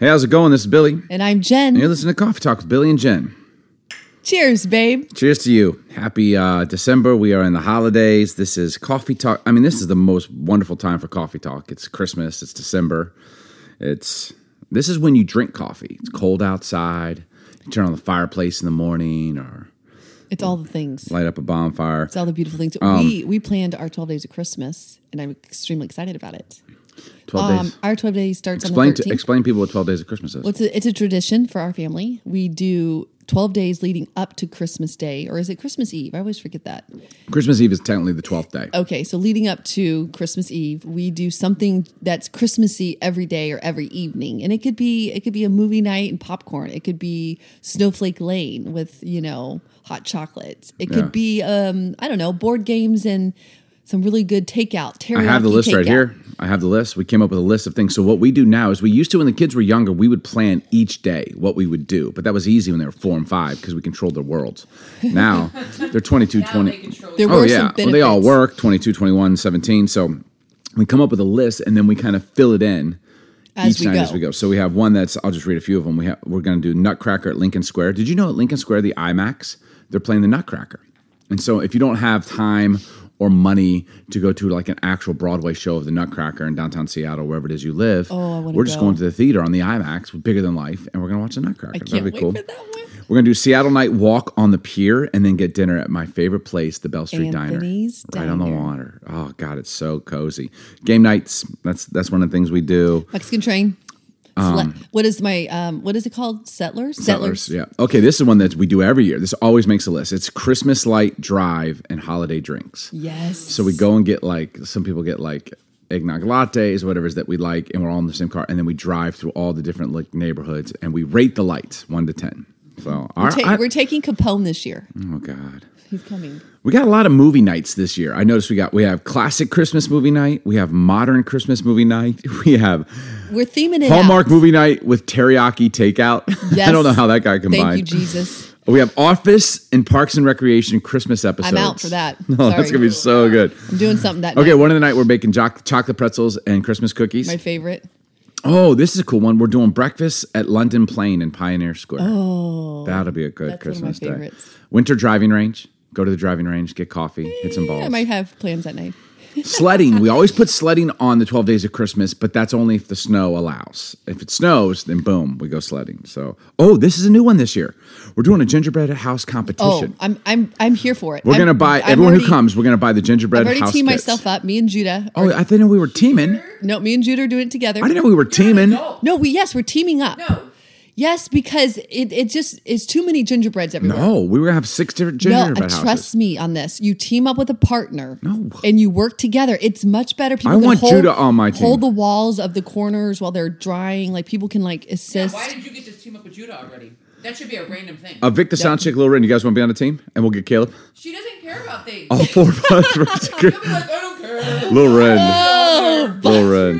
Hey, how's it going? This is Billy. And I'm Jen. And you're listening to Coffee Talk with Billy and Jen. Cheers, babe. Cheers to you. Happy December. We are in the holidays. This is Coffee Talk. I mean, this is the most wonderful time for Coffee Talk. It's Christmas. It's December. This is when you drink coffee. It's cold outside. You turn on the fireplace in the morning or... It's all the things. Light up a bonfire. It's all the beautiful things. We planned our 12 days of Christmas, and I'm extremely excited about it. 12 days. Our 12 days starts on the 13th. Explain people what 12 days of Christmas is. Well, it's a tradition for our family. We do 12 days leading up to Christmas Day, or is it Christmas Eve? I always forget that. Christmas Eve is technically the 12th day. Okay, so leading up to Christmas Eve, we do something that's Christmassy every day or every evening, and it could be a movie night and popcorn. It could be Snowflake Lane with hot chocolates. It could be I don't know, board games and some really good takeout. I have the list right here. I have the list. We came up with a list of things. So what we do now is we used to, when the kids were younger, we would plan each day what we would do. But that was easy when they were 4 and 5 because we controlled their worlds. Now they're 22, 20. Well, they all work, 22, 21, 17. So we come up with a list and then we kind of fill it in each night as we go. So we have one that's, I'll just read a few of them. We're going to do Nutcracker at Lincoln Square. Did you know at Lincoln Square, the IMAX, they're playing the Nutcracker? And so if you don't have time or money to go to like an actual Broadway show of the Nutcracker in downtown Seattle, wherever it is you live, we're just going to the theater on the IMAX with Bigger Than Life, and we're going to watch the Nutcracker. That'd be cool. For that one. We're going to do Seattle night, walk on the pier, and then get dinner at my favorite place, the Bell Street Diner. Right on the water. Oh, God, it's so cozy. Game nights, that's one of the things we do. Mexican Train. What is it called? Settlers. Yeah. Okay, this is one that we do every year. This always makes a list. It's Christmas light drive and holiday drinks. Yes. So we go and get some people get eggnog lattes, whatever it is that we like, and we're all in the same car, and then we drive through all the different neighborhoods, and we rate the lights 1 to 10. So we're taking Capone this year. Oh God. He's coming. We got a lot of movie nights this year. I noticed we have classic Christmas movie night. We have modern Christmas movie night. We're theming it Hallmark out. Movie night with teriyaki takeout. Yes. I don't know how that got combined. Thank you, Jesus. We have Office and Parks and Recreation Christmas episodes. I'm out for that. Sorry. That's going to be so good. I'm doing something that night. Okay, one of the night we're baking chocolate pretzels and Christmas cookies. My favorite. Oh, this is a cool one. We're doing breakfast at London Plain in Pioneer Square. Oh. That'll be a good Christmas day. That's one of my favorites. Winter driving range. Go to the driving range, get coffee, hit some balls. I might have plans that night. Sledding. We always put sledding on the 12 days of Christmas, but that's only if the snow allows. If it snows, then boom, we go sledding. So, this is a new one this year. We're doing a gingerbread house competition. Oh, I'm here for it. We're going to buy, we're going to buy the gingerbread house kits. I've already teamed myself up, me and Judah. I didn't know we were teaming. No, me and Judah are doing it together. I didn't know we were teaming. No, we're teaming up. No. Yes, because it just is too many gingerbreads everywhere. No, we were going to have 6 different gingerbread houses. Trust me on this. You team up with a partner and you work together. It's much better. People Judah on my team. Hold the walls of the corners while they're drying. Like people can assist. Yeah, why did you get to team up with Judah already? That should be a random thing. Victor Soundcheck, Lil Rin, you guys want to be on a team? And we'll get Caleb. She doesn't care about things. All 4 of us. You'll be I don't care. Lil Rin.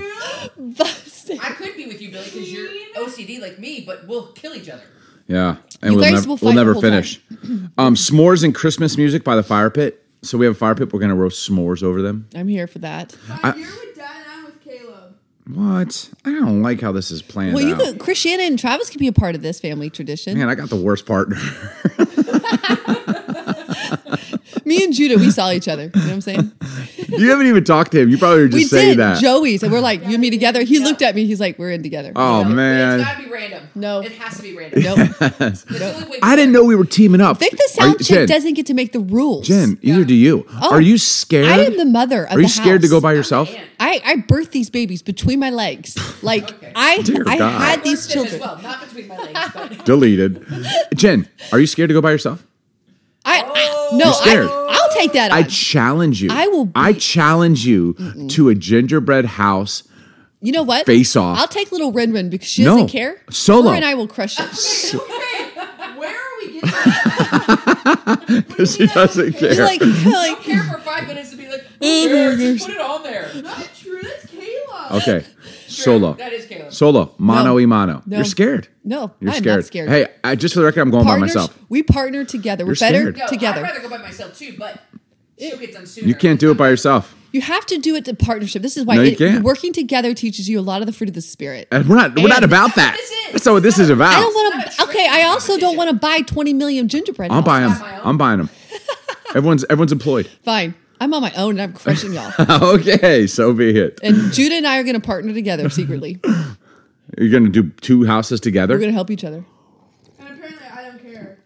I could be with you, Billy, because you're OCD like me, but we'll kill each other. Yeah, and we'll never finish. S'mores and Christmas music by the fire pit. So we have a fire pit. We're going to roast s'mores over them. I'm here for that. I'm here with Dad and I'm with Caleb. What? I don't like how this is planned out. Well, Christiana and Travis could be a part of this family tradition. Man, I got the worst partner. Me and Judah, we saw each other. You know what I'm saying? You haven't even talked to him. You probably were just saying that. We did. Joey's. And we're like, you and me together? He looked at me. He's like, we're in together. Oh, man. It's got to be random. No. It has to be random. Nope. I didn't know we were teaming up. I think the sound check doesn't get to make the rules. Jen, either do you. Oh, are you scared? I am the mother of the house. Are you scared to go by yourself? I birthed these babies between my legs. I had these children. Well, not between my legs, but. Deleted. Jen, are you scared to go by yourself? I'll take that on. I challenge you. I challenge you to a gingerbread house. You know what? Face off. I'll take little Rin Rin because she doesn't care. Solo. Her and I will crush it. Okay. Where are we getting that? Because she doesn't care. I don't care for 5 minutes to be like, just put it on there. Not true. That's Kayla. Okay. Solo. That is Caleb. Solo. Mano y mano. No. You're scared. No, I'm not scared. Hey, just for the record, I'm going by myself. We partner together. We're better together. I'd rather go by myself too, but She'll get done sooner. You can't do it by yourself. You have to do it in partnership. This is why working together teaches you a lot of the fruit of the spirit. And we're not about that. That's not what this is about. I don't want to. Okay, I also don't want to buy 20 million gingerbread. I'll buy them. I'm buying them. Everyone's employed. Fine. I'm on my own and I'm crushing y'all. Okay, so be it. And Judah and I are going to partner together secretly. You're going to do two houses together? We're going to help each other. And apparently I don't care.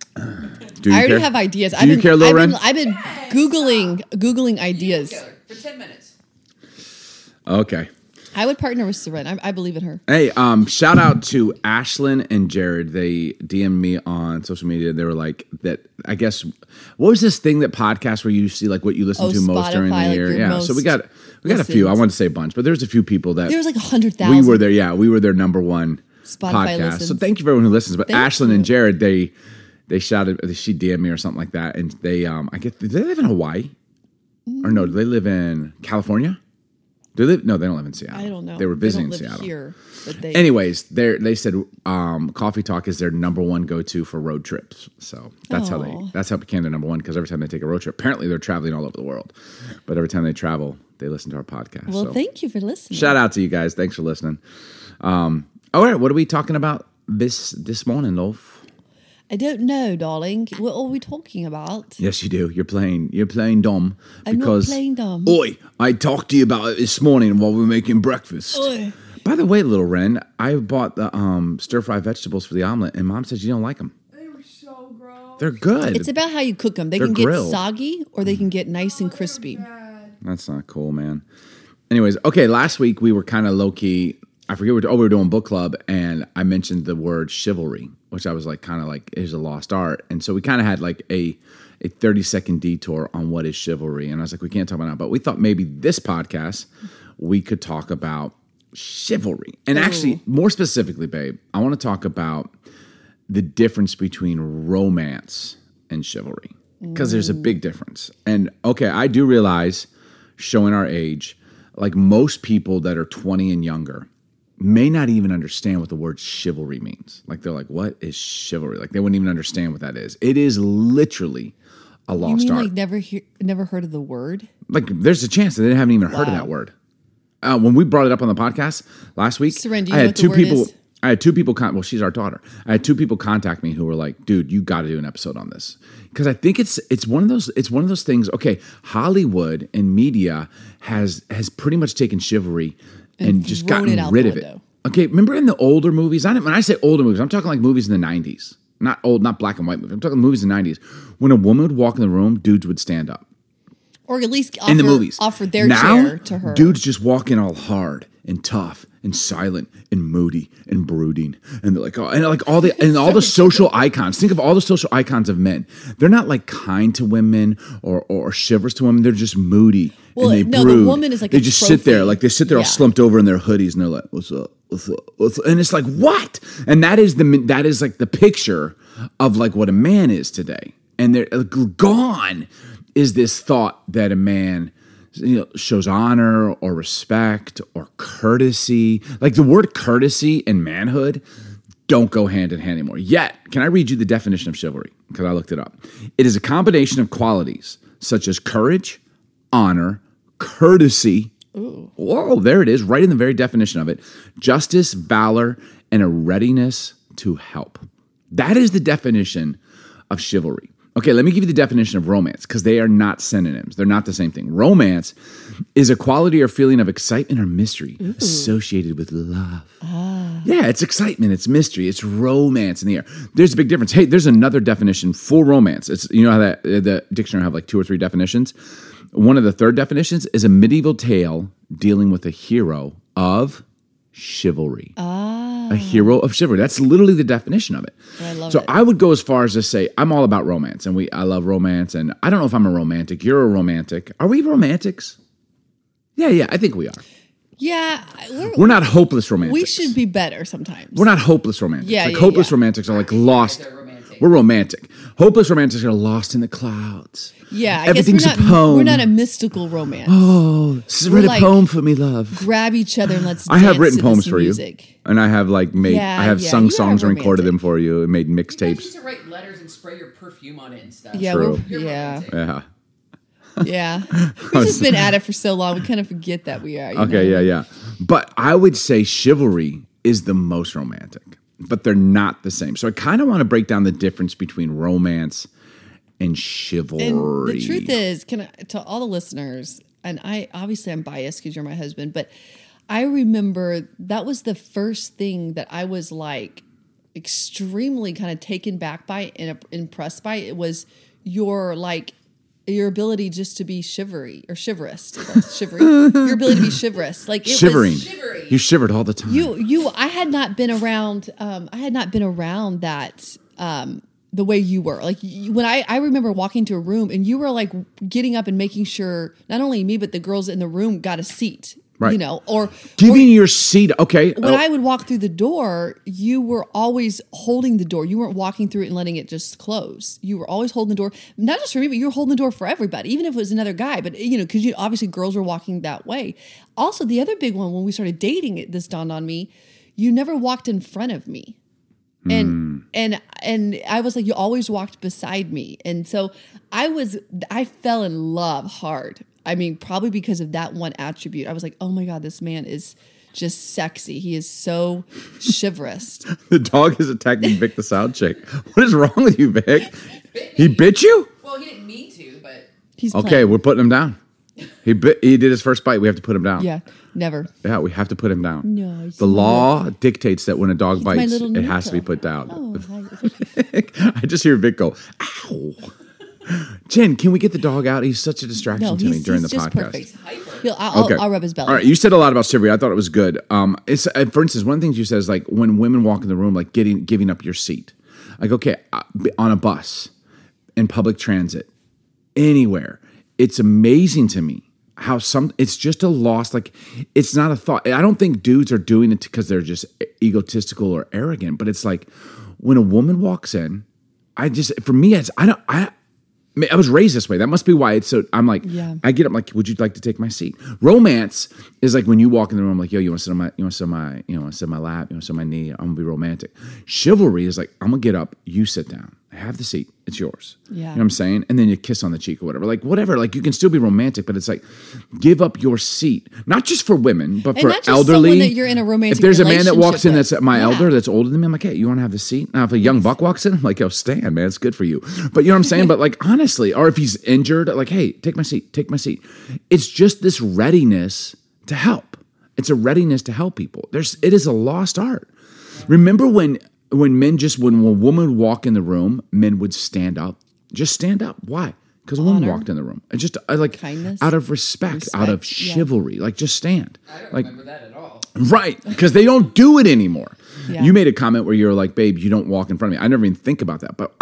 Do you I already care? Have ideas. Do you care, Lauren? I've been Googling ideas. For 10 minutes. Okay. I would partner with Soren. I believe in her. Hey, shout out to Ashlyn and Jared. They DM'd me on social media. They were like, that. I guess, what was this thing that podcasts where you see like what you listen to most Spotify, during the year? Like yeah, so we got a few. I wanted to say a bunch, but there's a few people that... There was like 100,000. We were there, yeah. We were their number one Spotify podcast. Listens. So thank you for everyone who listens. But Ashlyn and Jared, they shouted, she DM'd me or something like that. And they, do they live in Hawaii? Mm. Or no, do they live in California? No, they don't live in Seattle. I don't know. They were visiting Seattle. Here, but anyways, they said Coffee Talk is their number one go-to for road trips. So that's how it became their number one, because every time they take a road trip, apparently they're traveling all over the world. But every time they travel, they listen to our podcast. Well, thank you for listening. Shout out to you guys. Thanks for listening. All right, what are we talking about this morning, Dolph? I don't know, darling. What are we talking about? Yes, you do. You're playing dumb. I'm not playing dumb. Oi, I talked to you about it this morning while we were making breakfast. Oi. By the way, little Wren, I bought the stir-fried vegetables for the omelet, and Mom says you don't like them. They were so gross. They're good. It's about how you cook them. They're can get grilled. Soggy, or they can get nice and crispy. That's not cool, man. Anyways, okay, last week we were kind of low-key. I forget we were doing book club, and I mentioned the word chivalry, which I was like, kind of like, is a lost art. And so we kind of had like a 30-second detour on what is chivalry. And I was like, we can't talk about it. But we thought maybe this podcast, we could talk about chivalry. And actually, more specifically, babe, I want to talk about the difference between romance and chivalry, because there's a big difference. And okay, I do realize, showing our age, like most people that are 20 and younger may not even understand what the word chivalry means. Like, they're like, what is chivalry? Like, they wouldn't even understand what that is. It is literally a lost art. You mean, like, never heard of the word? Like, there's a chance that they haven't even heard of that word. When we brought it up on the podcast last week, Seren, do you know what the word is? I had two people, she's our daughter. I had two people contact me who were like, dude, you got to do an episode on this. Because I think it's one of those things, okay, Hollywood and media has pretty much taken chivalry and just gotten rid of it. Okay, remember in the older movies? When I say older movies, I'm talking like movies in the 90s. Not old, not black and white movies. I'm talking movies in the 90s. When a woman would walk in the room, dudes would stand up. Or at least offer their chair to her. Now, dudes just walk in all hard and tough and silent and moody and brooding. And they're like, all the social icons. Think of all the social icons of men. They're not like kind to women or chivalrous to women. They're just moody. Well, and the woman is like they just trophy. Sit there, like they sit there all slumped over in their hoodies, and they're like, "What's up? What's up? What's up?" And it's like, what? And that is like the picture of like what a man is today. And they're gone is this thought that a man, you know, shows honor or respect or courtesy. Like the word courtesy and manhood don't go hand in hand anymore. Yet, can I read you the definition of chivalry? Because I looked it up. It is a combination of qualities such as courage, honor, courtesy. Ooh. Whoa, there it is, right in the very definition of it. Justice, valor, and a readiness to help. That is the definition of chivalry. Okay, let me give you the definition of romance, because they are not synonyms. They're not the same thing. Romance is a quality or feeling of excitement or mystery associated with love. Ah. Yeah, it's excitement, it's mystery, it's romance in the air. There's a big difference. Hey, there's another definition for romance. It's, you know how that the dictionary have like two or three definitions? One of the third definitions is a medieval tale dealing with a hero of chivalry. Ah. A hero of chivalry. That's literally the definition of it. I love it. So I would go as far as to say, I'm all about romance, and I love romance, and I don't know if I'm a romantic. You're a romantic. Are we romantics? Yeah, I think we are. Yeah. We're not hopeless romantics. We should be better sometimes. We're not hopeless romantics. Yeah, like hopeless romantics are like lost. We're romantic. Hopeless romantics are lost in the clouds. Yeah, everything's a poem. We're not a mystical romance. Oh, read a poem for me, love. Grab each other and let's. I have written poems for you, and I have like made. I have sung songs and recorded them for you, and made mixtapes. You used to write letters and spray your perfume on it and stuff. Yeah, yeah. Yeah. We've just been at it for so long, we kind of forget that we are. You know? But I would say chivalry is the most romantic, but they're not the same. So I kind of want to break down the difference between romance and chivalry. And the truth is, to all the listeners, and I obviously I'm biased because you're my husband, but I remember that was the first thing that I was like extremely kind of taken back by and impressed by. It was your ability just to be chivalry or chivalrous. Your ability to be chivalrous. Like shivering. You shivered all the time. I had not been around that the way you were. Like when I remember walking into a room and you were like getting up and making sure not only me, but the girls in the room got a seat. Right. You know, or giving your seat. Okay. When I would walk through the door, you were always holding the door. You weren't walking through it and letting it just close. You were always holding the door, not just for me, but you were holding the door for everybody, even if it was another guy. But, you know, because obviously girls were walking that way. Also, the other big one, when we started dating, this dawned on me, you never walked in front of me. And I was like, you always walked beside me. And so I fell in love hard. I mean, probably because of that one attribute. I was like, oh my God, this man is just sexy. He is so chivalrous. The dog is attacking Vic the sound chick. What is wrong with you, Vic? He bit you? Well, he didn't mean to, but he's okay, we're putting him down. He did his first bite. We have to put him down. Yeah, never. Yeah, we have to put him down. No, the law dictates that when a dog bites, it has to be put down. Oh, I just hear Vic go, ow. Jen, can we get the dog out? He's such a distraction to me during the podcast. He's perfect. I'll rub his belly. All right, you said a lot about chivalry. I thought it was good. For instance, one of the things you said is like when women walk in the room, like giving up your seat. Like, okay, on a bus, in public transit, anywhere. It's amazing to me how it's just a loss. Like, it's not a thought. I don't think dudes are doing it because they're just egotistical or arrogant, but it's like when a woman walks in, I was raised this way. That must be why it's so. I'm like, yeah. I get up like, would you like to take my seat? Romance is like when you walk in the room, I'm like, yo, you want to sit on my lap, you want to sit on my knee. I'm gonna be romantic. Chivalry is like, I'm gonna get up, you sit down, I have the seat, it's yours. Yeah, you know what I'm saying? And then you kiss on the cheek or whatever. Like whatever. Like you can still be romantic, but it's like, give up your seat, not just for women, but for elderly. That you're in a romantic. If there's a man that walks in that's my elder, that's older than me, I'm like, hey, you want to have the seat? Now if a young buck walks in, I'm like, yo, stand, man, it's good for you. But you know what I'm saying? But like honestly, or if he's injured, like, hey, take my seat. It's just this readiness to help. It's a readiness to help people. It is a lost art. Remember when a woman would walk in the room, men would stand up. Just stand up. Why? Because a woman walked in the room. It's just like kindness, out of respect, out of chivalry. Yeah. Like just stand. I don't remember that at all. Right. Because they don't do it anymore. Yeah. You made a comment where you're like, babe, you don't walk in front of me. I never even think about that. But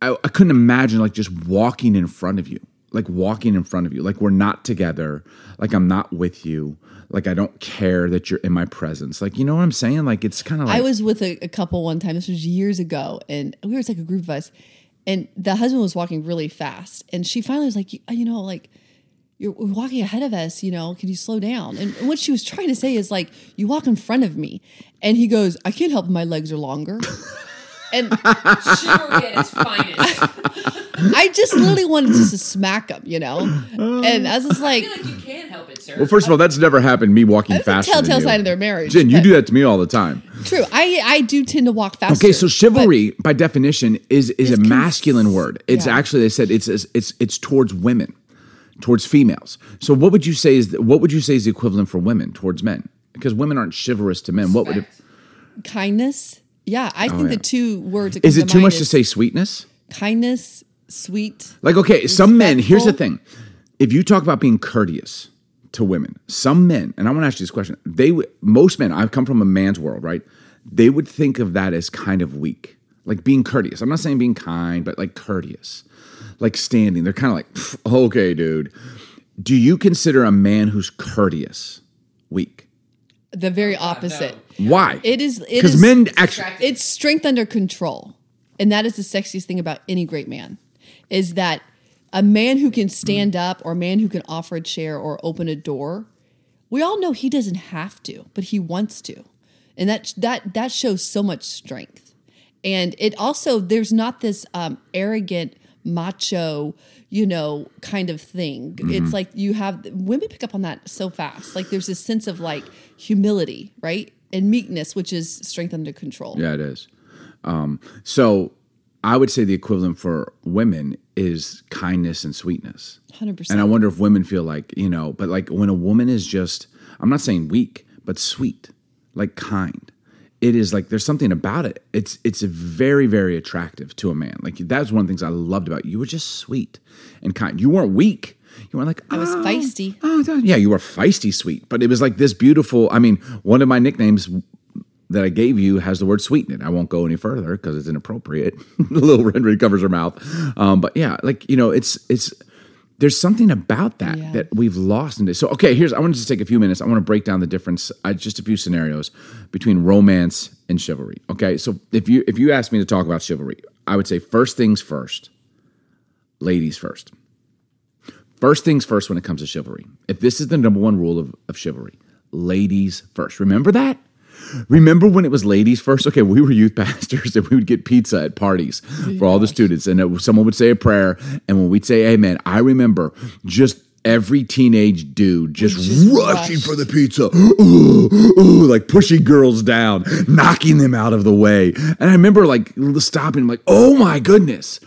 I couldn't imagine like just walking in front of you. Like walking in front of you. Like we're not together. Like I'm not with you. Like, I don't care that you're in my presence. Like, you know what I'm saying? Like, it's kind of like... I was with a couple one time. This was years ago. And we were like a group of us. And the husband was walking really fast. And she finally was like, you know, you're walking ahead of us, you know, can you slow down? And what she was trying to say is like, you walk in front of me. And he goes, I can't help my legs are longer. And chivalry at its finest. I just literally wanted just to smack him, you know? And I was just like... I feel like you can't help it, sir. Well, first of all, that's never happened, me walking faster than you. That's a telltale sign of their marriage. Jen, you do that to me all the time. True. I do tend to walk faster. Okay, so chivalry, by definition, is a masculine word. It's actually, they said, it's towards women, towards females. So what would you say is the equivalent for women towards men? Because women aren't chivalrous to men. Respect. What would it... Kindness. Yeah, I think the two words that come to mind. Is it too much to say sweetness? Kindness, sweet. Like, okay, some men, here's the thing. If you talk about being courteous to women, some men, and I want to ask you this question, most men, I've come from a man's world, right? They would think of that as kind of weak. Like being courteous. I'm not saying being kind, but like courteous. Like standing. They're kind of like, okay, dude. Do you consider a man who's courteous weak? The very opposite. No. Why? Because men actually... It's strength under control. And that is the sexiest thing about any great man, is that a man who can stand up or a man who can offer a chair or open a door, we all know he doesn't have to, but he wants to. And that shows so much strength. And it also, there's not this arrogant macho, you know, kind of thing. Mm-hmm. It's like you have, women pick up on that so fast. Like there's this sense of like humility, right? And meekness, which is strength under control. Yeah, it is. So I would say the equivalent for women is kindness and sweetness. 100%. And I wonder if women feel like, you know, but like when a woman is just, I'm not saying weak, but sweet, like kind. It is like there's something about it. It's very, very attractive to a man. Like that's one of the things I loved about you. You were just sweet and kind. You weren't weak. You weren't like, oh. I was feisty. Oh, yeah, you were feisty sweet. But it was like this beautiful, I mean, one of my nicknames that I gave you has the word sweet in it. I won't go any further because it's inappropriate. Little Red covers her mouth. But yeah, like, you know, it's there's something about that that we've lost in this. So, okay, I want to just take a few minutes. I want to break down the difference, just a few scenarios between romance and chivalry. Okay, so if you asked me to talk about chivalry, I would say first things first, ladies first. First things first when it comes to chivalry. If this is the number one rule of chivalry, ladies first. Remember that? Remember when it was ladies first? Okay, we were youth pastors and we would get pizza at parties for all the students. And someone would say a prayer. And when we'd say amen, I remember just every teenage dude just rushing for the pizza. Ooh, like pushing girls down, knocking them out of the way. And I remember like stopping, like, oh my goodness.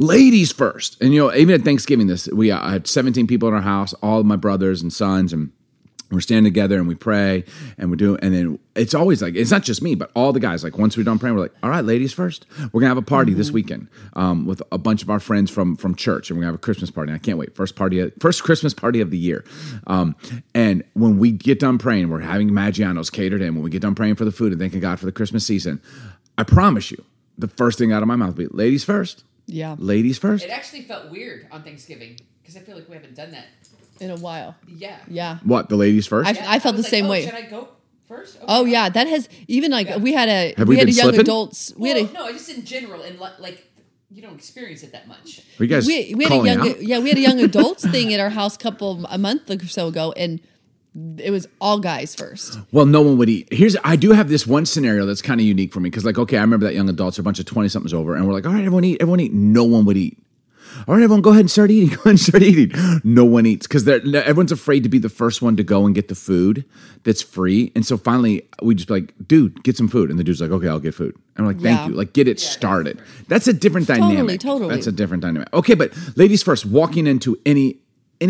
Ladies first. And, you know, even at Thanksgiving, I had 17 people in our house, all of my brothers and sons, and we're standing together and we pray and and then it's always like, it's not just me, but all the guys, like once we're done praying, we're like, all right, ladies first, we're gonna have a party this weekend with a bunch of our friends from church, and we're gonna have a Christmas party. And I can't wait. First Christmas party of the year. And when we get done praying, we're having Maggiano's catered in. When we get done praying for the food and thanking God for the Christmas season, I promise you, the first thing out of my mouth will be ladies first. Yeah. Ladies first. It actually felt weird on Thanksgiving because I feel like we haven't done that in a while. Yeah. Yeah. What, the ladies first? I felt the same way. Should I go first? Okay. Oh yeah, that has even like we had a young adults. No, just in general, and like you don't experience it that much. Are you guys we had a young adults thing at our house a month or so ago, and it was all guys first. Well, no one would eat. I do have this one scenario that's kind of unique for me because like, okay, I remember that young adults are a bunch of 20 somethings over, and we're like, all right, everyone eat. No one would eat. All right, everyone, go ahead and start eating. No one eats because everyone's afraid to be the first one to go and get the food that's free. And so finally, we just be like, dude, get some food. And the dude's like, okay, I'll get food. And I'm like, thank you. Like, get it started. That's a different dynamic. Totally. That's a different dynamic. Okay, but ladies first, walking into any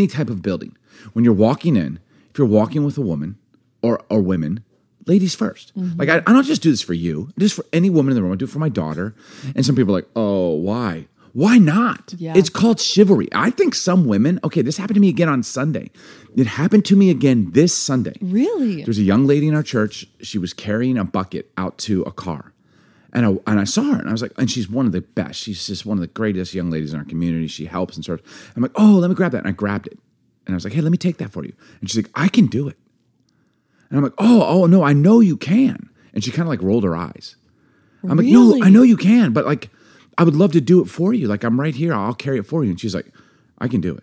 type of building. When you're walking in, if you're walking with a woman or women, ladies first. Mm-hmm. Like, I don't just do this for you. I do this for any woman in the room. I do it for my daughter. And some people are like, oh, why? Why not? Yeah. It's called chivalry. I think some women, this happened to me again on Sunday. It happened to me again this Sunday. Really? There's a young lady in our church. She was carrying a bucket out to a car. And I saw her and I was like, and she's one of the best. She's just one of the greatest young ladies in our community. She helps and serves. I'm like, oh, let me grab that. And I grabbed it. And I was like, hey, let me take that for you. And she's like, I can do it. And I'm like, oh, no, I know you can. And she kind of like rolled her eyes. I'm like, no, I know you can. But like, I would love to do it for you. Like, I'm right here. I'll carry it for you. And she's like, I can do it.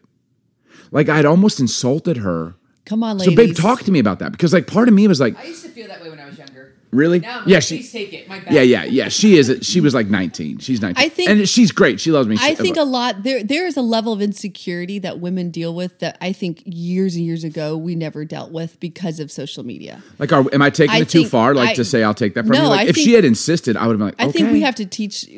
Like, I'd almost insulted her. Come on, ladies. So, babe, talk to me about that. Because, like, part of me was like... I used to feel that way when I was younger. Really? Now I'm please take it. My bad. Yeah. She was like 19. She's 19. I think, and she's great. She loves me. I think a lot... There is a level of insecurity that women deal with that I think years and years ago we never dealt with because of social media. Like, am I taking it too far? Like, to say I'll take that from you? Like, if she had insisted, I would have been like, okay. I think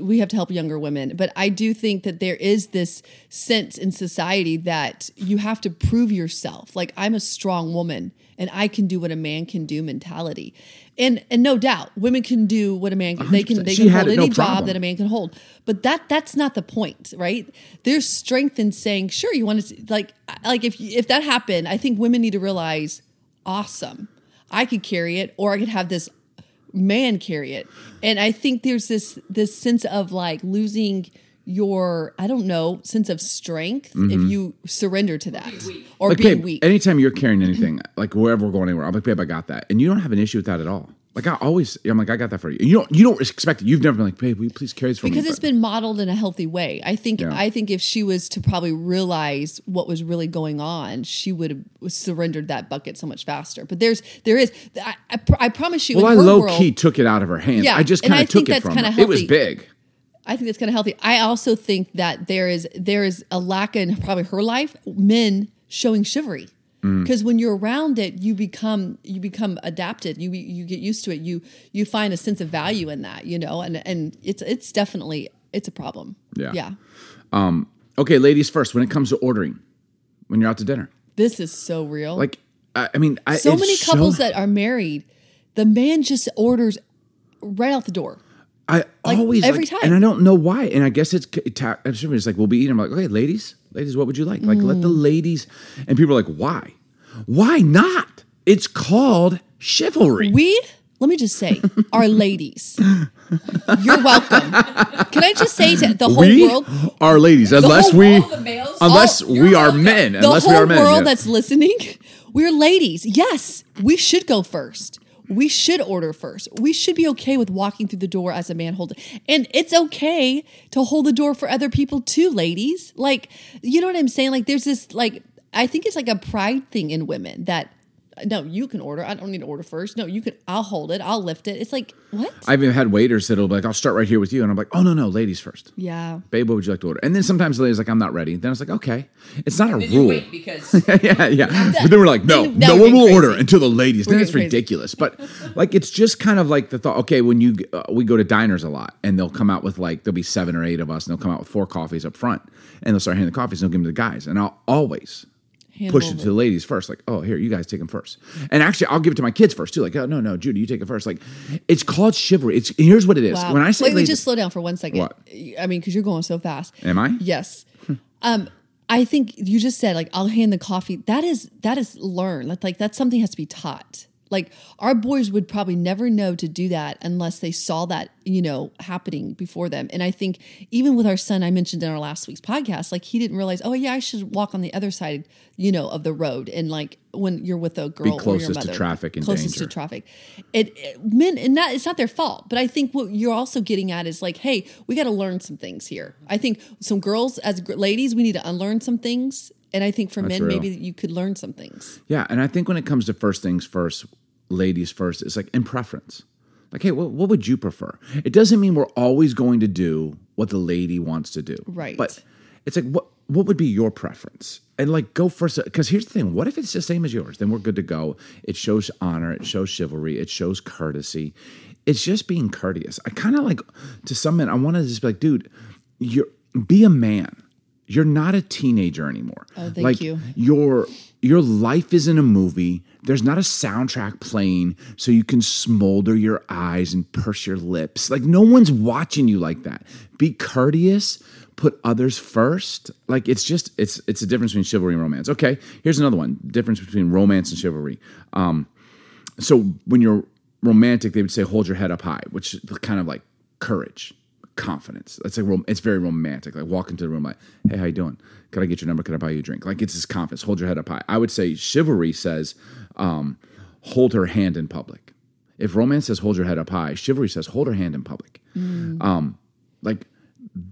we have to help younger women. But I do think that there is this sense in society that you have to prove yourself. Like, I'm a strong woman and I can do what a man can do mentality. And no doubt, women can do what a man can. They can hold any job that a man can hold. But that's not the point, right? There's strength in saying, sure, you want to, like if that happened, I think women need to realize, awesome, I could carry it, or I could have this man carry it. And I think there's this sense of like losing your, I don't know, sense of strength if you surrender to that or like, being weak. Anytime you're carrying anything, like wherever we're going anywhere, I'm like, babe, I got that. And you don't have an issue with that at all. Like I'm like, I got that for you. And you don't expect it. You've never been like, babe, will you please carry this for me? Because it's been modeled in a healthy way. I think if she was to probably realize what was really going on, she would have surrendered that bucket so much faster. But I promise you, in her world, I low-key took it out of her hands. Yeah, I just kind of took it from her. It was big. I think that's kind of healthy. I also think that there is a lack in probably her life, men showing chivalry. Because when you're around it, you become adapted. You get used to it. You find a sense of value in that, you know. And it's definitely a problem. Yeah. Okay, ladies first. When it comes to ordering, when you're out to dinner, this is so real. Like, so many couples that are married, the man just orders right out the door. Every time, and I don't know why. And I guess it's like we'll be eating. I'm like, okay, ladies, what would you like? Like, let the ladies. And people are like, why? Why not? It's called chivalry. Let me just say, our ladies. You're welcome. Can I just say to the whole world, our ladies, unless we are men, the whole world that's listening, we're ladies. Yes, we should go first. We should order first. We should be okay with walking through the door as a man holding. And it's okay to hold the door for other people too, ladies. Like, you know what I'm saying? Like, there's this, like, I think it's like a pride thing in women that, no, you can order. I don't need to order first. No, you can. I'll hold it. I'll lift it. It's like, what? I've even had waiters that'll be like, I'll start right here with you. And I'm like, oh, no, ladies first. Yeah. Babe, what would you like to order? And then sometimes the lady's like, I'm not ready. Then it's like, okay. It's not a rule. Wait, because. yeah. But then we're like, no one will order until the ladies. Then it's ridiculous. But like, it's just kind of like the thought, okay, when we go to diners a lot and they'll come out with like, there'll be 7 or 8 of us and they'll come out with 4 coffees up front and they'll start handing the coffees and they'll give them to the guys. And I'll always push it to the ladies first. Like, oh, here, you guys take them first. And actually, I'll give it to my kids first, too. Like, oh, no, Judy, you take it first. Like, it's called chivalry. Here's what it is. Wow. When I say wait, ladies, just slow down for 1 second. What? I mean, because you're going so fast. Am I? Yes. I think you just said, like, I'll hand the coffee. That is learned. That's something has to be taught. Like, our boys would probably never know to do that unless they saw that, you know, happening before them. And I think even with our son, I mentioned in our last week's podcast, like, he didn't realize, oh, yeah, I should walk on the other side, you know, of the road. And, like, when you're with a girl or your mother. Closest to traffic. It's not their fault. But I think what you're also getting at is, like, hey, we got to learn some things here. I think some girls, as ladies, we need to unlearn some things. And I think for men, maybe you could learn some things. Yeah. And I think when it comes to first things first, ladies first, it's like in preference. Like, hey, what would you prefer? It doesn't mean we're always going to do what the lady wants to do. Right. But it's like, what would be your preference? And like, go first. Because here's the thing. What if it's the same as yours? Then we're good to go. It shows honor. It shows chivalry. It shows courtesy. It's just being courteous. I kind of like, to some men, I want to just be like, dude, be a man. You're not a teenager anymore. Oh, thank you. Your life isn't a movie. There's not a soundtrack playing so you can smolder your eyes and purse your lips. Like, no one's watching you like that. Be courteous. Put others first. Like, it's a difference between chivalry and romance. Okay, here's another one. Difference between romance and chivalry. So when you're romantic, they would say hold your head up high, which is kind of like courage. Confidence. That's like, it's very romantic. Like, walk into the room like, hey, how you doing? Could I get your number? Could I buy you a drink? Like, it's this confidence. Hold your head up high. I would say chivalry says, hold her hand in public. If romance says hold your head up high, chivalry says hold her hand in public. Like,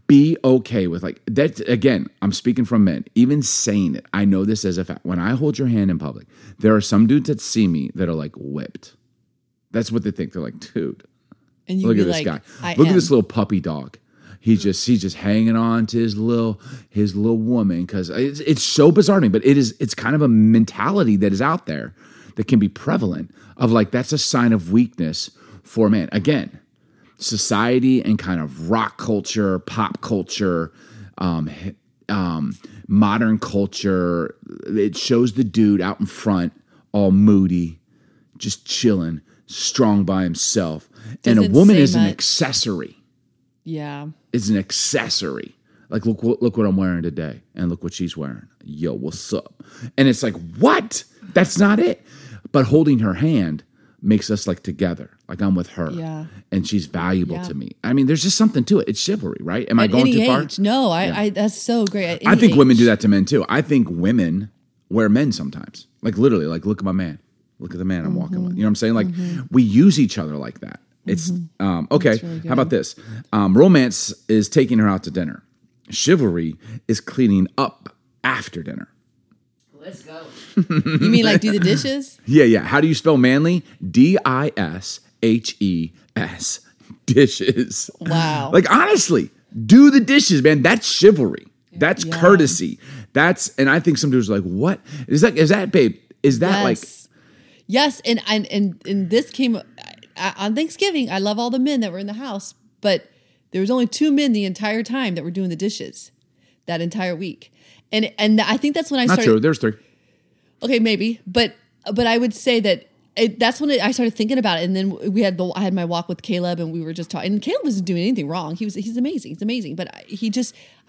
be okay with, like, that. Again, I'm speaking from men. Even saying it, I know this as a fact. When I hold your hand in public, there are some dudes that see me that are like whipped. That's what they think. They're like, dude. And look at this guy. Look at this little puppy dog. He's just hanging on to his little woman because it's so bizarre to me. But it's kind of a mentality that is out there that can be prevalent of like that's a sign of weakness for a man. Again, society and kind of rock culture, pop culture, modern culture. It shows the dude out in front, all moody, just chilling, strong by himself. Doesn't and a woman is an accessory. Yeah. It's an accessory. Like, look what I'm wearing today. And look what she's wearing. Yo, what's up? And it's like, what? That's not it. But holding her hand makes us like together. Like, I'm with her. Yeah. And she's valuable to me. I mean, there's just something to it. It's chivalry, right? Am I going too far? No, I that's so great. I think women do that to men too. I think women wear men sometimes. Like, literally, like, look at my man. Look at the man I'm walking with. You know what I'm saying? Like, we use each other like that. It's okay. Really, how about this? Romance is taking her out to dinner. Chivalry is cleaning up after dinner. Let's go. You mean like do the dishes? Yeah. How do you spell manly? D-I-S-H-E-S. Dishes. Wow. Like, honestly, do the dishes, man. That's chivalry. That's courtesy. That's, and I think some dudes are like, what? Is that, babe? Is that like? Yes, and this came on Thanksgiving. I love all the men that were in the house, but there was only 2 men the entire time that were doing the dishes that entire week. And I think that's when I started. Not true. There's 3. Okay, maybe, but I would say that that's when I started thinking about it. And then I had my walk with Caleb, and we were just talking. And Caleb wasn't doing anything wrong. He's amazing. He's amazing. But I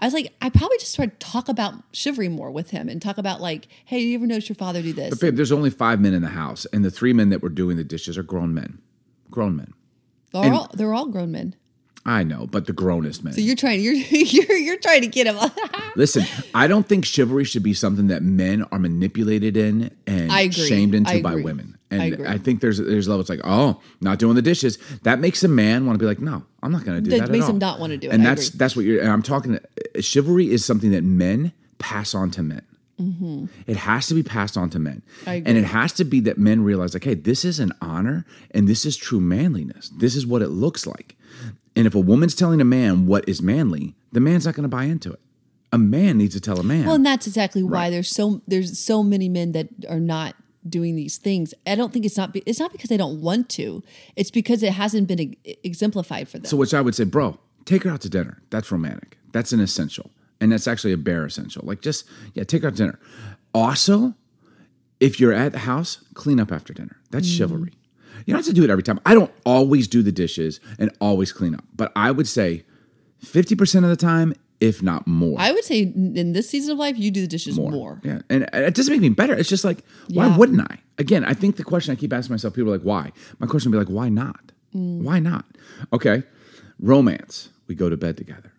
was like, I probably just started to talk about chivalry more with him and talk about like, hey, you ever notice your father do this? But babe, there's only 5 men in the house, and the 3 men that were doing the dishes are grown men. They're all grown men. I know, but the grownest men. So you're trying to get him. Listen, I don't think chivalry should be something that men are manipulated in and shamed into by women. And I think there's levels like, oh, not doing the dishes. That makes a man want to be like, no, I'm not going to do that at all. That makes him not want to do it. And that's what you're. And I'm talking. Chivalry is something that men pass on to men. Mm-hmm. It has to be passed on to men. And it has to be that men realize like, hey, this is an honor and this is true manliness. This is what it looks like. And if a woman's telling a man what is manly, the man's not going to buy into it. A man needs to tell a man. Well, and that's exactly why there's so many men that are not doing these things. I don't think it's not because they don't want to. It's because it hasn't been exemplified for them. So which I would say, bro, take her out to dinner. That's romantic. That's an essential. And that's actually a bare essential. Like take her out to dinner. Also, if you're at the house, clean up after dinner. That's chivalry. You don't have to do it every time. I don't always do the dishes and always clean up. But I would say 50% of the time, if not more. I would say in this season of life, you do the dishes more. Yeah, and it doesn't make me better. It's just like, why wouldn't I? Again, I think the question I keep asking myself, people are like, why? My question would be like, why not? Why not? Okay, romance. We go to bed together.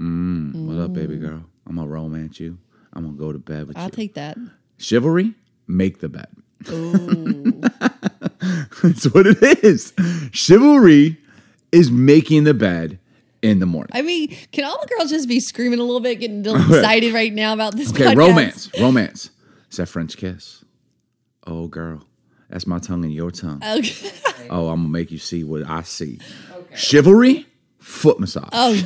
What up, baby girl? I'm going to romance you. I'm going to go to bed with you. I'll take that. Chivalry, make the bed. Ooh. That's what it is. Chivalry is making the bed in the morning. I mean, can all the girls just be screaming a little bit, getting a little excited right now about this podcast? Romance. It's that French kiss. Oh, girl, that's my tongue in your tongue. Okay. Oh, I'm going to make you see what I see. Okay. Chivalry, foot massage.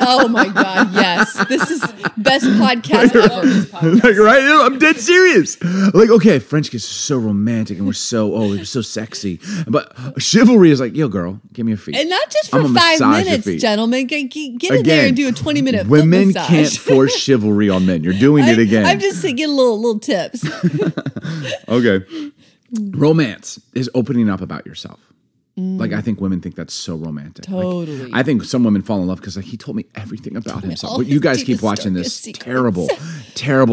Oh my God, yes. This is best podcast ever. Like, right? I'm dead serious. Like, okay, French kiss is so romantic and we're so, we're so sexy. But chivalry is like, yo, girl, give me your feet. And not just for 5 minutes, gentlemen. Get in there and do a 20-minute foot massage. Women can't force chivalry on men. You're doing it again. I'm just getting little tips. Okay. Romance is opening up about yourself. Like, I think women think that's so romantic. Totally. Like, I think some women fall in love because, like, he told me everything about himself. You guys keep watching this terrible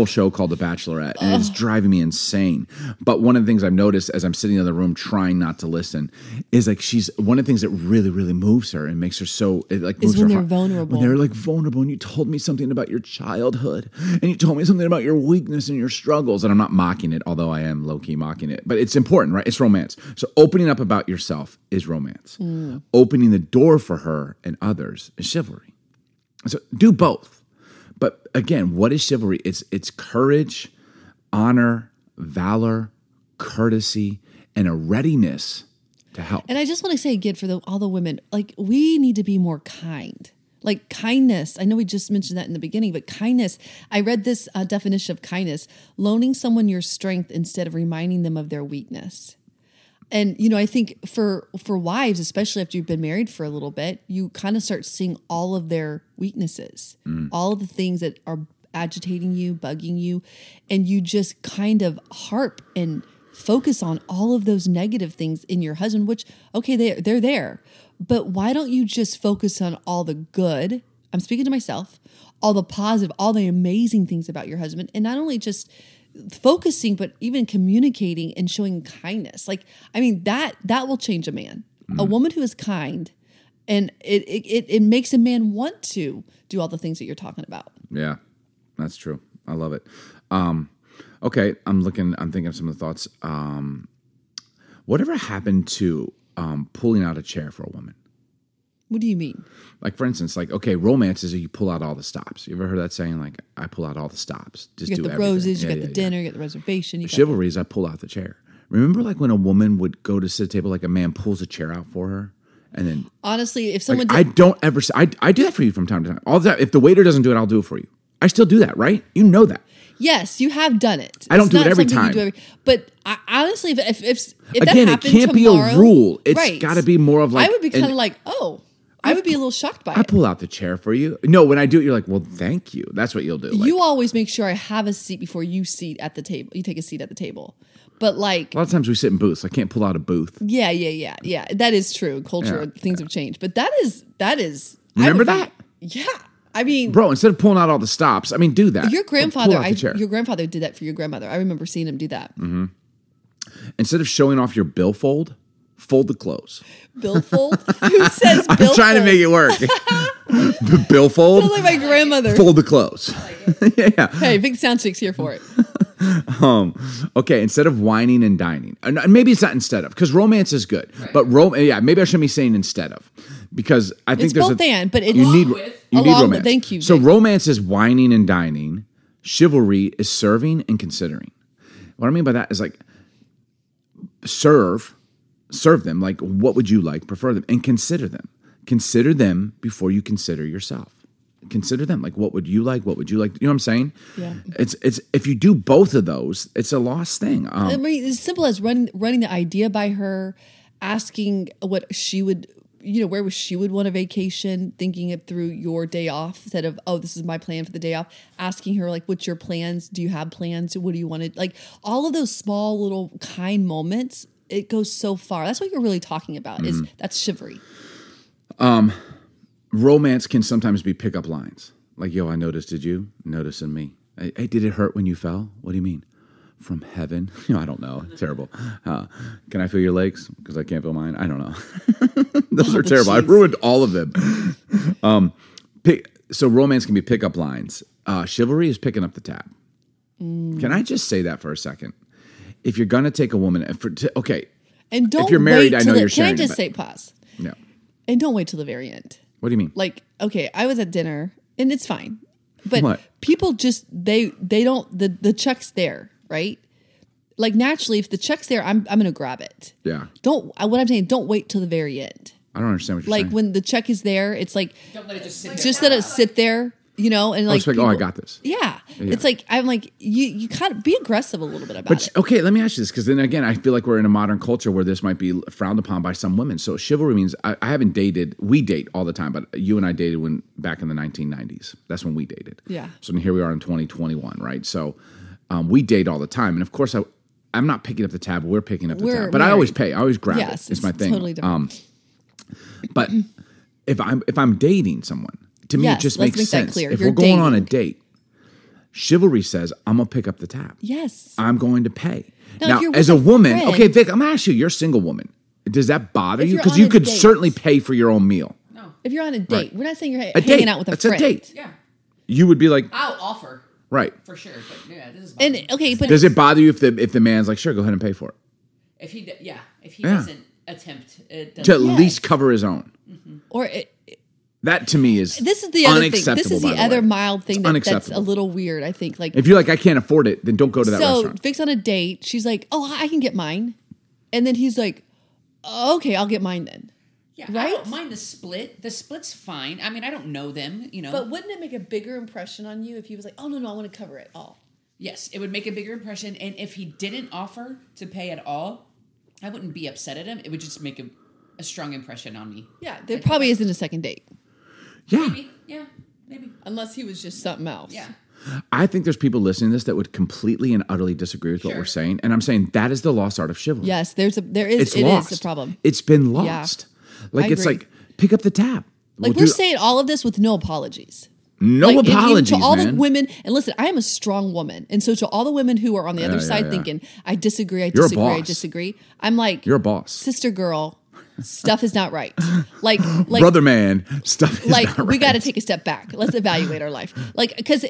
show called The Bachelorette, and it's driving me insane. But one of the things I've noticed as I'm sitting in the room trying not to listen is, like, she's one of the things that really, really moves her and makes her so, it, like, moves her heart. Is when they're vulnerable. When they're, like, vulnerable, and you told me something about your childhood, and you told me something about your weakness and your struggles, and I'm not mocking it, although I am low-key mocking it. But it's important, right? It's romance. So opening up about yourself is romance. Opening the door for her and others is chivalry. So do both. But again, what is chivalry? It's courage, honor, valor, courtesy, and a readiness to help. And I just want to say again for all the women, like, we need to be more kind. Like, kindness, I know we just mentioned that in the beginning, but kindness, I read this definition of kindness: loaning someone your strength instead of reminding them of their weakness. And, you know, I think for wives, especially after you've been married for a little bit, you kind of start seeing all of their weaknesses, all of the things that are agitating you, bugging you, and you just kind of harp and focus on all of those negative things in your husband, which, okay, they're there, but why don't you just focus on all the good? I'm speaking to myself, all the positive, all the amazing things about your husband, and not only just focusing, but even communicating and showing kindness. Like, I mean, that will change a man. A woman who is kind, and it makes a man want to do all the things that you're talking about. Yeah, that's true. I love it. Okay, I'm thinking of some of the thoughts. Whatever happened to pulling out a chair for a woman? What do you mean? Like, for instance, like, okay, romance is you pull out all the stops. You ever heard that saying? Like, I pull out all the stops. Just do everything. You get the roses, you get the dinner, you get the reservation. Chivalry is I pull out the chair. Remember, like, when a woman would go to sit at a table, like a man pulls a chair out for her? And then honestly, if someone like, I do that for you from time to time. All that, if the waiter doesn't do it, I'll do it for you. I still do that, right? You know that. Yes, you have done it. I don't do it every time. But I, honestly, if again, that happened tomorrow, it can't be a rule. It's got to be more of like I would be kind of like, oh, I would be a little shocked by it. I pull out the chair for you. No, when I do it, you're like, well, thank you. That's what you'll do. Like, you always make sure I have a seat before you take a seat at the table. But like a lot of times we sit in booths. I can't pull out a booth. Yeah. That is true. Culture, things have changed. But that is. Remember that? Yeah. I mean, bro, instead of pulling out all the stops, I mean, do that. Your grandfather did that for your grandmother. I remember seeing him do that. Mm-hmm. Instead of showing off your billfold, fold the clothes. Billfold? Who says billfold? I'm trying to make it work. Billfold? Sounds like my grandmother. Fold the clothes. Like yeah. Hey, big sound chick's here for it. Okay, instead of whining and dining. And maybe it's not instead of, because romance is good. Right. But maybe I shouldn't be saying instead of. Because I think it's there's both and, but it's you need romance. Thank you. So romance is whining and dining. Chivalry is serving and considering. What I mean by that is like serve them. Like what would you like? Prefer them and consider them. Consider them before you consider yourself. Consider them. Like what would you like? What would you like? You know what I'm saying? Yeah. It's if you do both of those, it's a lost thing. I mean, it's as simple as running the idea by her, asking what she would. You know, where she would want a vacation, thinking it through your day off instead of, oh, this is my plan for the day off. Asking her, like, what's your plans? Do you have plans? What do you want to, like, all of those small little kind moments, it goes so far. That's what you're really talking about is that's chivalry. Romance can sometimes be pickup lines. Like, yo, I noticed, did you? Notice in me. Hey, did it hurt when you fell? What do you mean? From heaven? You know, I don't know. Terrible. Can I feel your legs? Because I can't feel mine. I don't know. Those are terrible. Geez. I ruined all of them. So romance can be pickup lines. Chivalry is picking up the tab. Can I just say that for a second? If you're going to take a woman... And don't if you're married, I know you're sharing. Can I just say pause? No. And don't wait till the very end. What do you mean? Like, okay, I was at dinner, and it's fine. But people just, they don't... The check's there. Right? Like naturally, if the check's there, I'm going to grab it. Yeah. What I'm saying, don't wait till the very end. I don't understand what you're saying. Like when the check is there, it's like, don't let it just sit there. Just let it sit there, you know, and like, I got this. Yeah. It's like, I'm like, you kind of be aggressive a little bit about it. Okay, let me ask you this. Because then again, I feel like we're in a modern culture where this might be frowned upon by some women. So chivalry means, I haven't dated, we date all the time, but you and I dated back in the 1990s. That's when we dated. Yeah. So here we are in 2021, right? So... we date all the time, and of course, I'm not picking up the tab. We're picking up the tab, but I always pay. I always grab it. It's my thing. Totally different. But if I'm dating someone, to me it just makes sense. That clear. If we're going on a date, chivalry says I'm gonna pick up the tab. Yes, I'm going to pay. Now as a woman, okay, Vic, I'm gonna ask you. You're a single woman. Does that bother you? Because you could certainly pay for your own meal. No, if you're on a date, we're not saying you're hanging out with a friend. It's a date. Yeah, you would be like, I'll offer. Right. For sure. But yeah, this is but does it bother you if the man's like, sure, go ahead and pay for it? If he doesn't attempt it doesn't. To at least cover his own. Mm-hmm. Or that to me is this is the other thing. This is the other mild thing that's a little weird, I think. Like if you're like I can't afford it, then don't go to that restaurant. So Vic's on a date, she's like, "Oh, I can get mine." And then he's like, "Okay, I'll get mine then." Yeah, right? I don't mind the split. The split's fine. I mean, I don't know them, you know. But wouldn't it make a bigger impression on you if he was like, oh, no, I want to cover it all? Yes, it would make a bigger impression. And if he didn't offer to pay at all, I wouldn't be upset at him. It would just make a strong impression on me. Yeah, there probably isn't a second date. Yeah. Maybe. Unless he was just something else. Yeah. I think there's people listening to this that would completely and utterly disagree with what we're saying. And I'm saying that is the lost art of chivalry. Yes, it is a problem. It's been lost. Yeah. Like, it's like, pick up the tab. Like, we're saying all of this with no apologies. To all the women, and listen, I am a strong woman. And so to all the women who are on the other side thinking, I disagree, I'm like, you're a boss. Sister girl, stuff is not right. Like brother man, stuff is not right. We got to take a step back. Let's evaluate our life. Like, because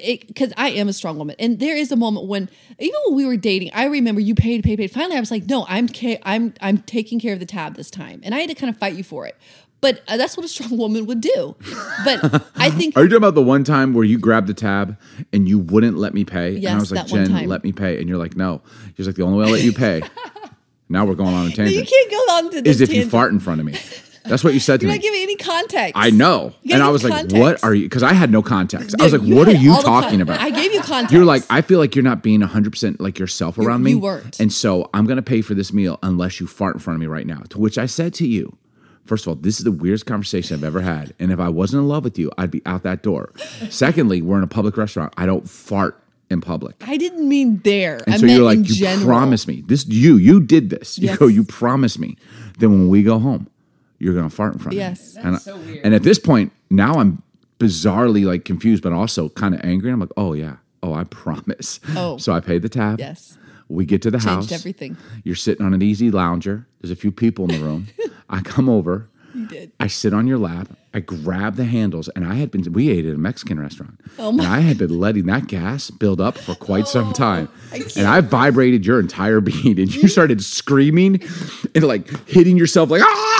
I am a strong woman. And there is a moment when, even when we were dating, I remember you paid. Finally, I was like, no, I'm taking care of the tab this time. And I had to kind of fight you for it. But that's what a strong woman would do. But I think... Are you talking about the one time where you grabbed the tab and you wouldn't let me pay? Yes, and I was like, Jen, let me pay. And you're like, no. You're like, the only way I'll let you pay... Now we're going on a tangent. You can't go on to this tangent. If you fart in front of me. That's what you said to me. You're not giving any context. I know. And I was context. Like, what are you? Because I had no context. I was like, what are you talking about? I gave you context. You're like, I feel like you're not being 100% like yourself around me. You weren't. And so I'm going to pay for this meal unless you fart in front of me right now. To which I said to you, first of all, this is the weirdest conversation I've ever had. And if I wasn't in love with you, I'd be out that door. Secondly, we're in a public restaurant. I don't fart in public. I didn't mean there. And I so meant you're like, in you general. Promise me. This you did this. Yes. You go, you promise me. Then when we go home, you're going to fart in front of me. Yes. That's so weird. And at this point, now I'm bizarrely like confused, but also kind of angry. I'm like, oh yeah. Oh, I promise. Oh. So I paid the tab. Yes. We get to the house. Changed everything. You're sitting on an easy lounger. There's a few people in the room. I come over. You did. I sit on your lap. I grab the handles, and we ate at a Mexican restaurant. Oh my. And I had been letting that gas build up for quite some time. And I vibrated your entire being, and you started screaming and like hitting yourself like, ah!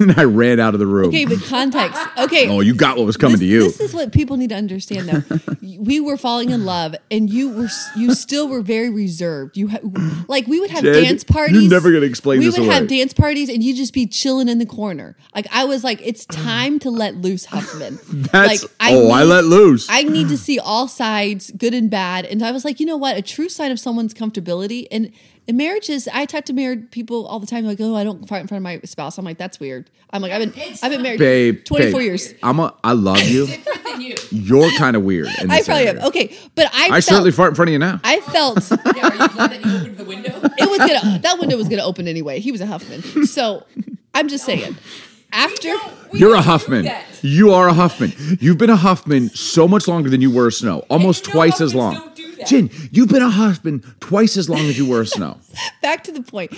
And I ran out of the room. Okay, but context. Okay. Oh, you got what was coming to you. This is what people need to understand, though. We were falling in love, and you still were very reserved. Like, we would have dance parties. You're never going to explain this away. We would have dance parties, and you'd just be chilling in the corner. Like, I was like, it's time to let loose, Huffman. I let loose. I need to see all sides, good and bad. And I was like, you know what? A true sign of someone's comfortability and... In marriages, I talk to married people all the time. They're like, oh, I don't fart in front of my spouse. I'm like, that's weird. I'm like, I've been married 24 years. I love you. Different than you. You're kind of weird. In this area. Am. Okay, but I certainly fart in front of you now. I felt. Yeah, are you glad that you opened the window? That window was gonna open anyway. He was a Huffman, so I'm just saying. After you're a Huffman. You are a Huffman. You've been a Huffman so much longer than you were a Snow. Almost twice as long. Jen, you've been a husband twice as long as you were a Snow. Back to the point.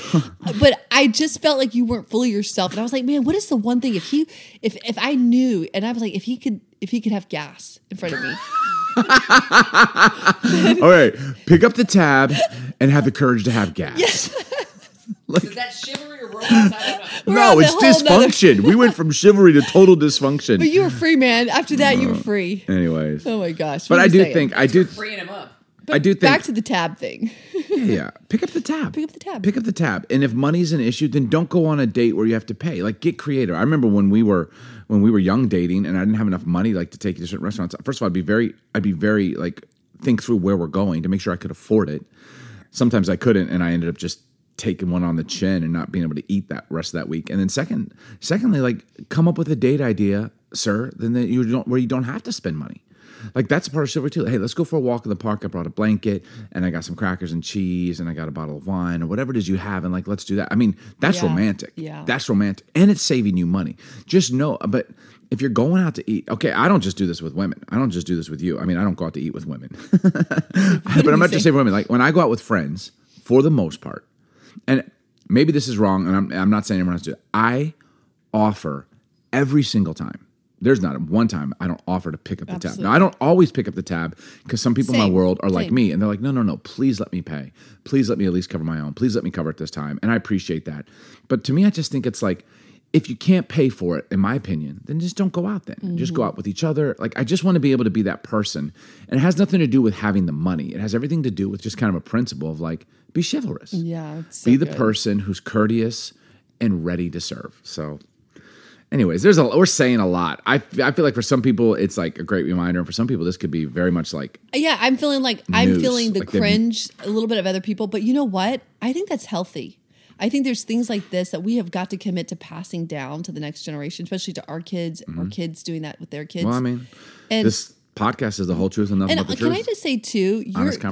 But I just felt like you weren't fully yourself. And I was like, man, what is the one thing if I knew, and I was like, if he could have gas in front of me. All right. Pick up the tab and have the courage to have gas. Yes. Like, does that chivalry or romance? I don't know. No, it's dysfunction. We went from chivalry to total dysfunction. But you were free, man. After that, you were free. Anyways. Oh my gosh. But I do think freeing him up. But I do think back to the tab thing. Yeah. Pick up the tab. And if money's an issue, then don't go on a date where you have to pay. Like, get creative. I remember when we were young dating and I didn't have enough money like to take you to certain restaurants. First of all, I'd be very like think through where we're going to make sure I could afford it. Sometimes I couldn't and I ended up just taking one on the chin and not being able to eat that rest of that week. And then secondly, like come up with a date idea, sir, then that where you don't have to spend money. Like, that's a part of chivalry, too. Hey, let's go for a walk in the park. I brought a blanket, and I got some crackers and cheese, and I got a bottle of wine, or whatever it is you have, and, like, let's do that. I mean, that's romantic. Yeah. That's romantic. And it's saving you money. Just know, but if you're going out to eat, okay, I don't just do this with women. I don't just do this with you. I mean, I don't go out to eat with women. But I'm not just saying women. Like, when I go out with friends, for the most part, and maybe this is wrong, and I'm not saying everyone has to do it. I offer every single time. There's not one time I don't offer to pick up the tab. Now, I don't always pick up the tab because some people in my world are like me. And they're like, no, please let me pay. Please let me at least cover my own. Please let me cover it this time. And I appreciate that. But to me, I just think it's like, if you can't pay for it, in my opinion, then just don't go out then. Mm-hmm. Just go out with each other. Like, I just want to be able to be that person. And it has nothing to do with having the money. It has everything to do with just kind of a principle of like, be chivalrous. Yeah, be the person who's courteous and ready to serve. So... anyways, we're saying a lot. I feel like for some people it's like a great reminder, and for some people this could be very much like I'm feeling the cringe a little bit of other people, but you know what? I think that's healthy. I think there's things like this that we have got to commit to passing down to the next generation, especially to our kids, mm-hmm. Our kids doing that with their kids. Well, I mean, and this podcast is the whole truth and nothing but the truth. And can I just say too,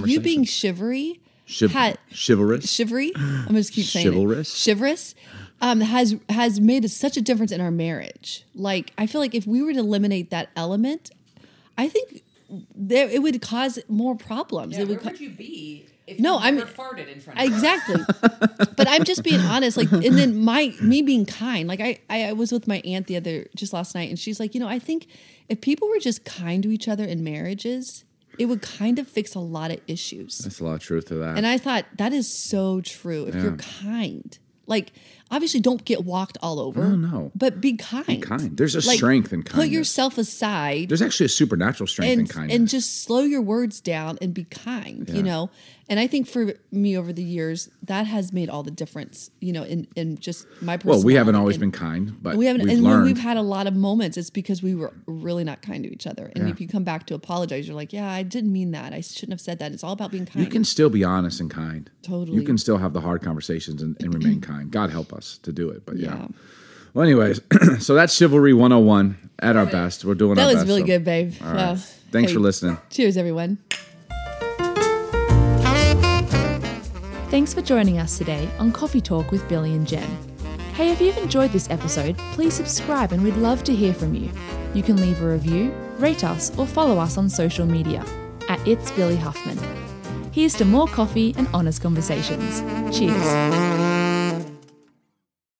you being chivalry, chivalrous. I'm just keep saying chivalrous. Chivalrous. Has made such a difference in our marriage. Like, I feel like if we were to eliminate that element, I think it would cause more problems. Yeah, where would you be if you never farted in front of us? Exactly. But I'm just being honest. Like, and then me being kind. Like, I was with my aunt just last night, and she's like, you know, I think if people were just kind to each other in marriages, it would kind of fix a lot of issues. That's a lot of truth to that. And I thought, that is so true. If you're kind. Like, obviously don't get walked all over. No, no. But be kind. Be kind. There's a strength in kindness. Put yourself aside. There's actually a supernatural strength in kindness. And just slow your words down and be kind, you know. And I think for me over the years, that has made all the difference, you know, in just my personality. Well, we haven't always been kind, but we've learned. When we've had a lot of moments, it's because we were really not kind to each other. And if you come back to apologize, you're like, yeah, I didn't mean that. I shouldn't have said that. It's all about being kind. You can still be honest and kind. Totally. You can still have the hard conversations and remain kind. God help us to do it, but yeah. Well, anyways, so that's Chivalry 101 at our best. We're doing our best. That was really good, babe. All right. Thanks for listening. Cheers, everyone. Thanks for joining us today on Coffee Talk with Billy and Jen. Hey, if you've enjoyed this episode, please subscribe and we'd love to hear from you. You can leave a review, rate us, or follow us on social media at It's Billy Huffman. Here's to more coffee and honest conversations. Cheers.